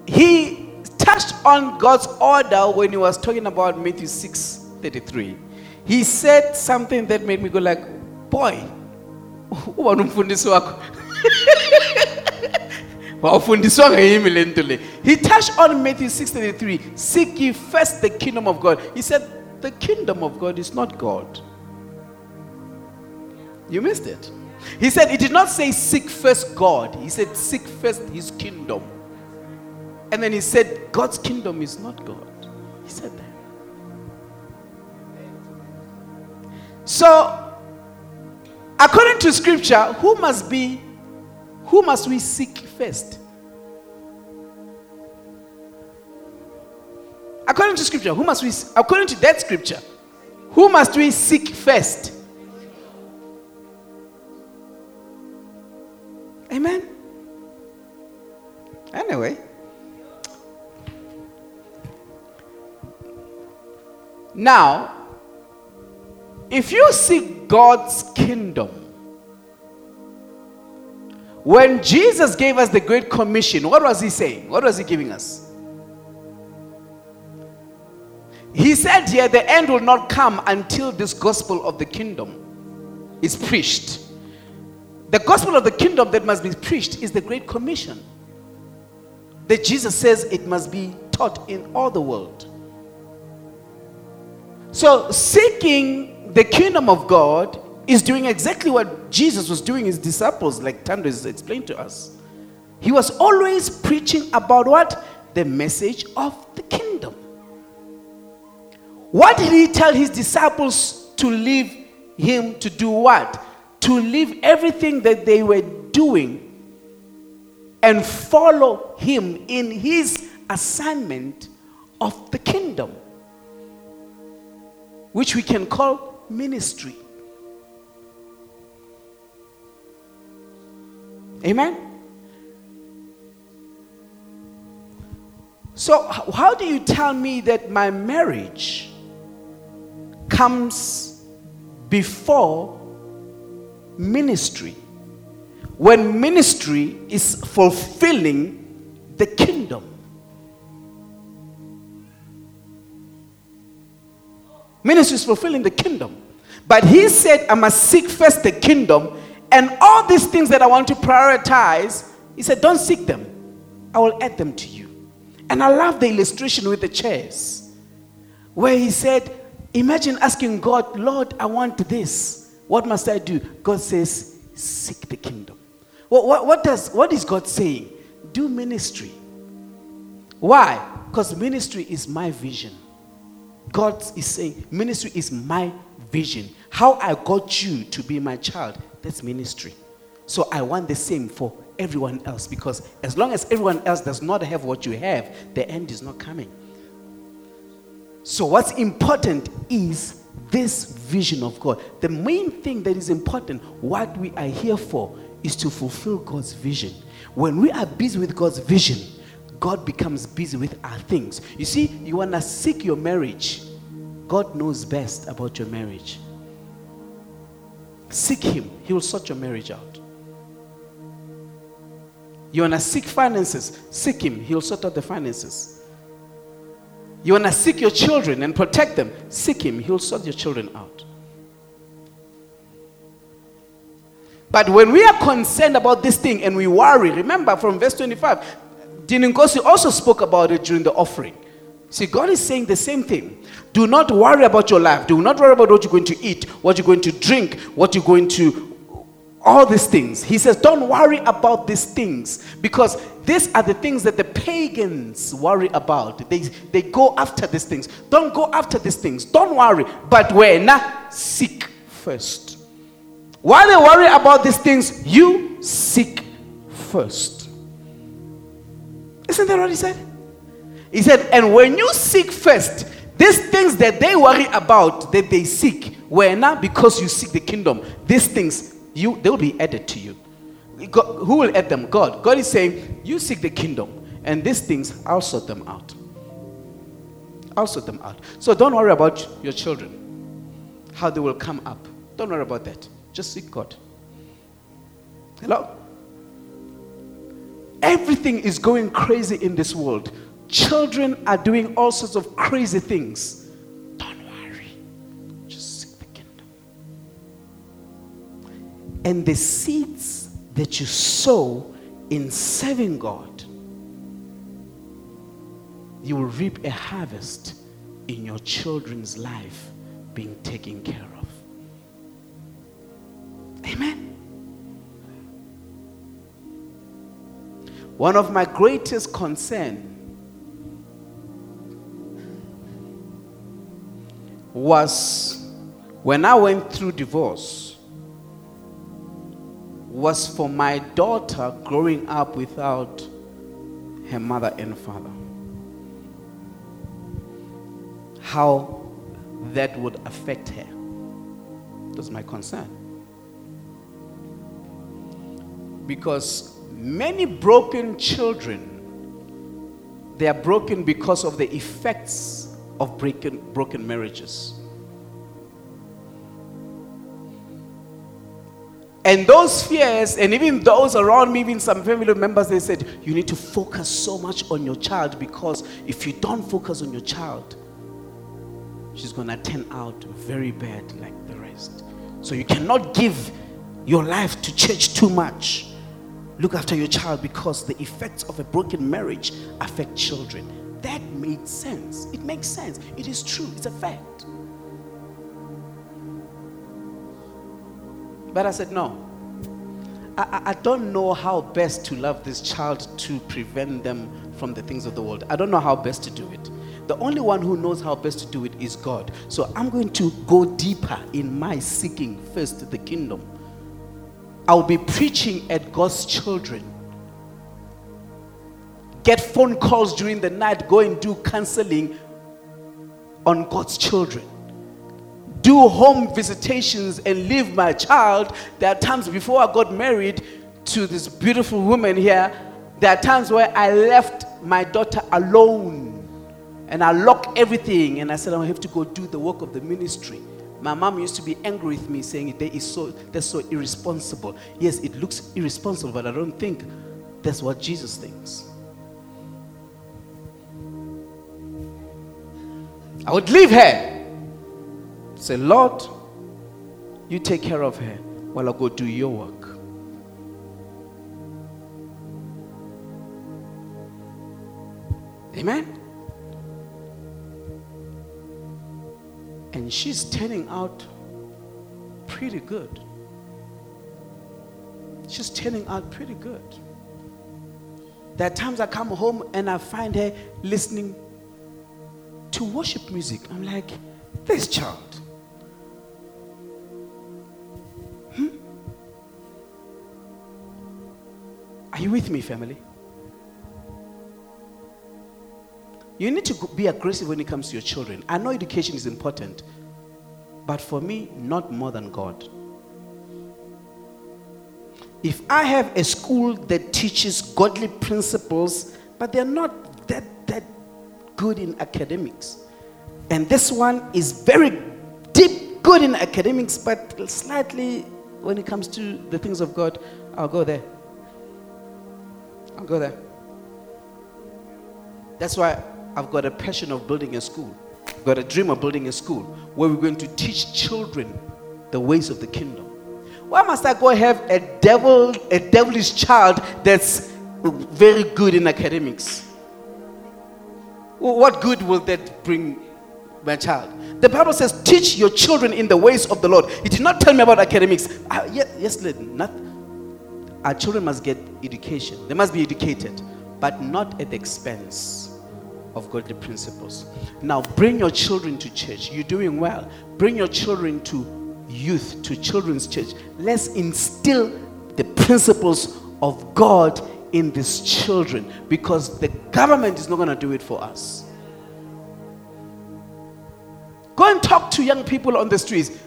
He touched on God's order when he was talking about Matthew six thirty-three. He said something that made me go like, boy, he touched on Matthew six thirty-three, seek ye first the kingdom of God. He said, the kingdom of God is not God. You missed it. He said, he did not say seek first God. He said, seek first his kingdom. And then he said, God's kingdom is not God. He said that. So, according to scripture, who must be, who must we seek first? According to scripture, who must we, according to that scripture, who must we seek first? Amen. Anyway. Now, if you seek God's kingdom, when Jesus gave us the Great Commission, what was he saying? What was he giving us? He said here, the end will not come until this gospel of the kingdom is preached. The gospel of the kingdom that must be preached is the Great Commission. That Jesus says it must be taught in all the world. So seeking the kingdom of God is doing exactly what Jesus was doing his disciples, like Thando has explained to us. He was always preaching about what? The message of the kingdom. What did he tell his disciples to leave him to do? What? To leave everything that they were doing and follow him in his assignment of the kingdom, which we can call ministry. Amen? So how do you tell me that my marriage comes before ministry, when ministry is fulfilling the kingdom? Ministry is fulfilling the kingdom. But he said, I must seek first the kingdom, and all these things that I want to prioritize, he said, don't seek them. I will add them to you. And I love the illustration with the chairs, where he said, imagine asking God, Lord, I want this. What must I do? God says, seek the kingdom. What, what, what, does, what is God saying? Do ministry. Why? Because ministry is my vision. God is saying, ministry is my vision. How I got you to be my child, that's ministry. So I want the same for everyone else, because as long as everyone else does not have what you have, the end is not coming. So what's important is this vision of God. The main thing that is important, what we are here for, is to fulfill God's vision. When we are busy with God's vision, God becomes busy with our things. You see, you want to seek your marriage. God knows best about your marriage. Seek him. He will sort your marriage out. You want to seek finances? Seek him. He'll sort out the finances. You want to seek your children and protect them? Seek him. He'll sort your children out. But when we are concerned about this thing and we worry, remember from verse twenty-five, Dininkosi also spoke about it during the offering. See, God is saying the same thing. Do not worry about your life. Do not worry about what you're going to eat, what you're going to drink, what you're going to, all these things. He says, don't worry about these things, because these are the things that the pagans worry about. They, they go after these things. Don't go after these things. Don't worry. But when seek first. While they worry about these things, you seek first. Isn't that what he said? He said, and when you seek first, these things that they worry about, that they seek, were not because you seek the kingdom. These things, you they will be added to you. God, who will add them? God. God is saying, you seek the kingdom, and these things, I'll sort them out. I'll sort them out. So don't worry about your children, how they will come up. Don't worry about that. Just seek God. Hello? Everything is going crazy in this world. Children are doing all sorts of crazy things. Don't worry. Just seek the kingdom. And the seeds that you sow in serving God, you will reap a harvest in your children's life being taken care of. Amen. One of my greatest concerns was when I went through divorce, was for my daughter growing up without her mother and father. How that would affect her. That was my concern. Because many broken children, they are broken because of the effects of broken, broken marriages. And those fears, and even those around me, even some family members, they said, you need to focus so much on your child, because if you don't focus on your child, she's going to turn out very bad like the rest. So you cannot give your life to church too much. Look after your child, because the effects of a broken marriage affect children. That made sense. It makes sense. It is true. It's a fact. But I said, no. I, I don't know how best to love this child to prevent them from the things of the world. I don't know how best to do it. The only one who knows how best to do it is God. So I'm going to go deeper in my seeking first the kingdom. I'll be preaching at God's children. Get phone calls during the night. Go and do counseling on God's children. Do home visitations and leave my child. There are times before I got married to this beautiful woman here, there are times where I left my daughter alone and I locked everything and I said, I have to go do the work of the ministry. My mom used to be angry with me saying, they is so, that's so irresponsible. Yes, it looks irresponsible, but I don't think that's what Jesus thinks. I would leave her. Say, Lord, you take care of her while I go do your work. Amen? And she's turning out pretty good. She's turning out pretty good. There are times I come home and I find her listening to worship music. I'm like, this child. Hmm? Are you with me, family? You need to be aggressive when it comes to your children. I know education is important, but for me, not more than God. If I have a school that teaches godly principles, but they're not that, that good in academics, and this one is very deep good in academics, but slightly when it comes to the things of God, I'll go there. I'll go there. That's why I've got a passion of building a school. I've got a dream of building a school where we're going to teach children the ways of the kingdom. Why must I go have a devil, a devilish child that's very good in academics? What good will that bring my child? The Bible says, teach your children in the ways of the Lord. It did not tell me about academics. I, yes, not, our children must get education. They must be educated, but not at the expense of godly principles. Now bring your children to church. You're doing well. Bring your children to youth, to children's church. Let's instill the principles of God in these children, because the government is not going to do it for us. Go and talk to young people on the streets.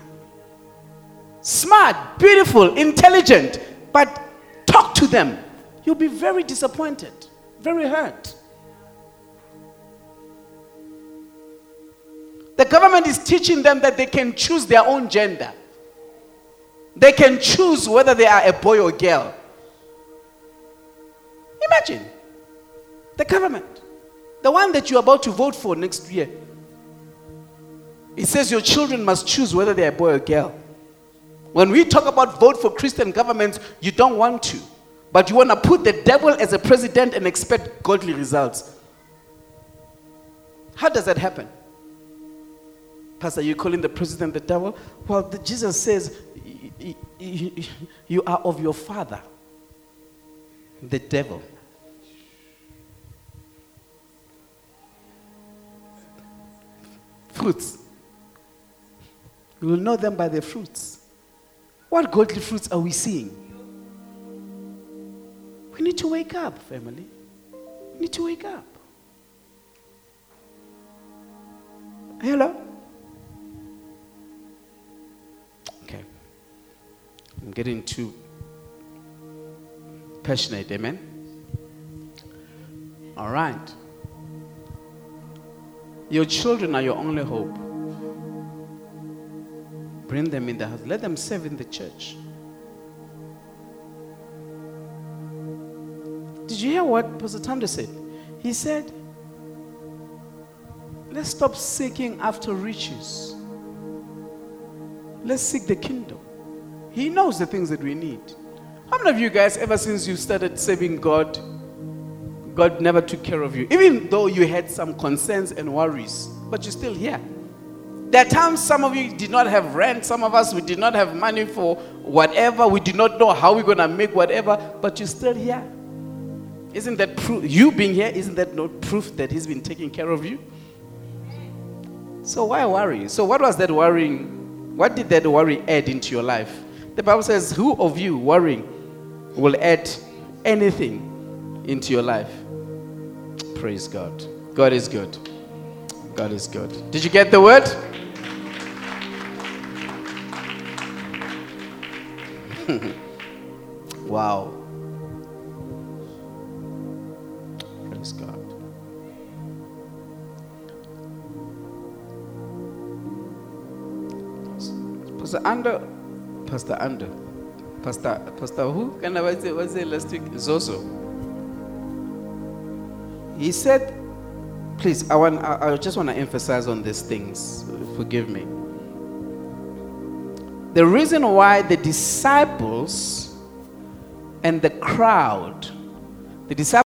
Smart, beautiful, intelligent, but talk to them. You'll be very disappointed, very hurt. The government is teaching them that they can choose their own gender. They can choose whether they are a boy or girl. Imagine the government, the one that you're about to vote for next year. It says your children must choose whether they're a boy or girl. When we talk about vote for Christian governments, you don't want to, but you want to put the devil as a president and expect godly results. How does that happen? Pastor, you're calling the president the devil? Well, the Jesus says, you are of your father, the devil. Fruits. You will know them by their fruits. What godly fruits are we seeing? We need to wake up, family. We need to wake up. Hello? I'm getting too passionate, amen? All right. Your children are your only hope. Bring them in the house. Let them serve in the church. Did you hear what Pastor Thando said? He said, let's stop seeking after riches. Let's seek the kingdom. He knows the things that we need. How many of you guys, ever since you started serving God, God never took care of you? Even though you had some concerns and worries, but you're still here. There are times some of you did not have rent. Some of us, we did not have money for whatever. We did not know how we're going to make whatever, but you're still here. Isn't that proof? You being here, isn't that not proof that he's been taking care of you? So why worry? So what was that worrying? What did that worry add into your life? The Bible says, who of you worrying will add anything into your life? Praise God. God is good. God is good. Did you get the word? Wow. Praise God. Pastor Under, Pastor Under, Pastor, Pastor who? Can I say what's the last week? Zozo. He said, please, I want. I, I just want to emphasize on these things. Forgive me. The reason why the disciples and the crowd, the disciples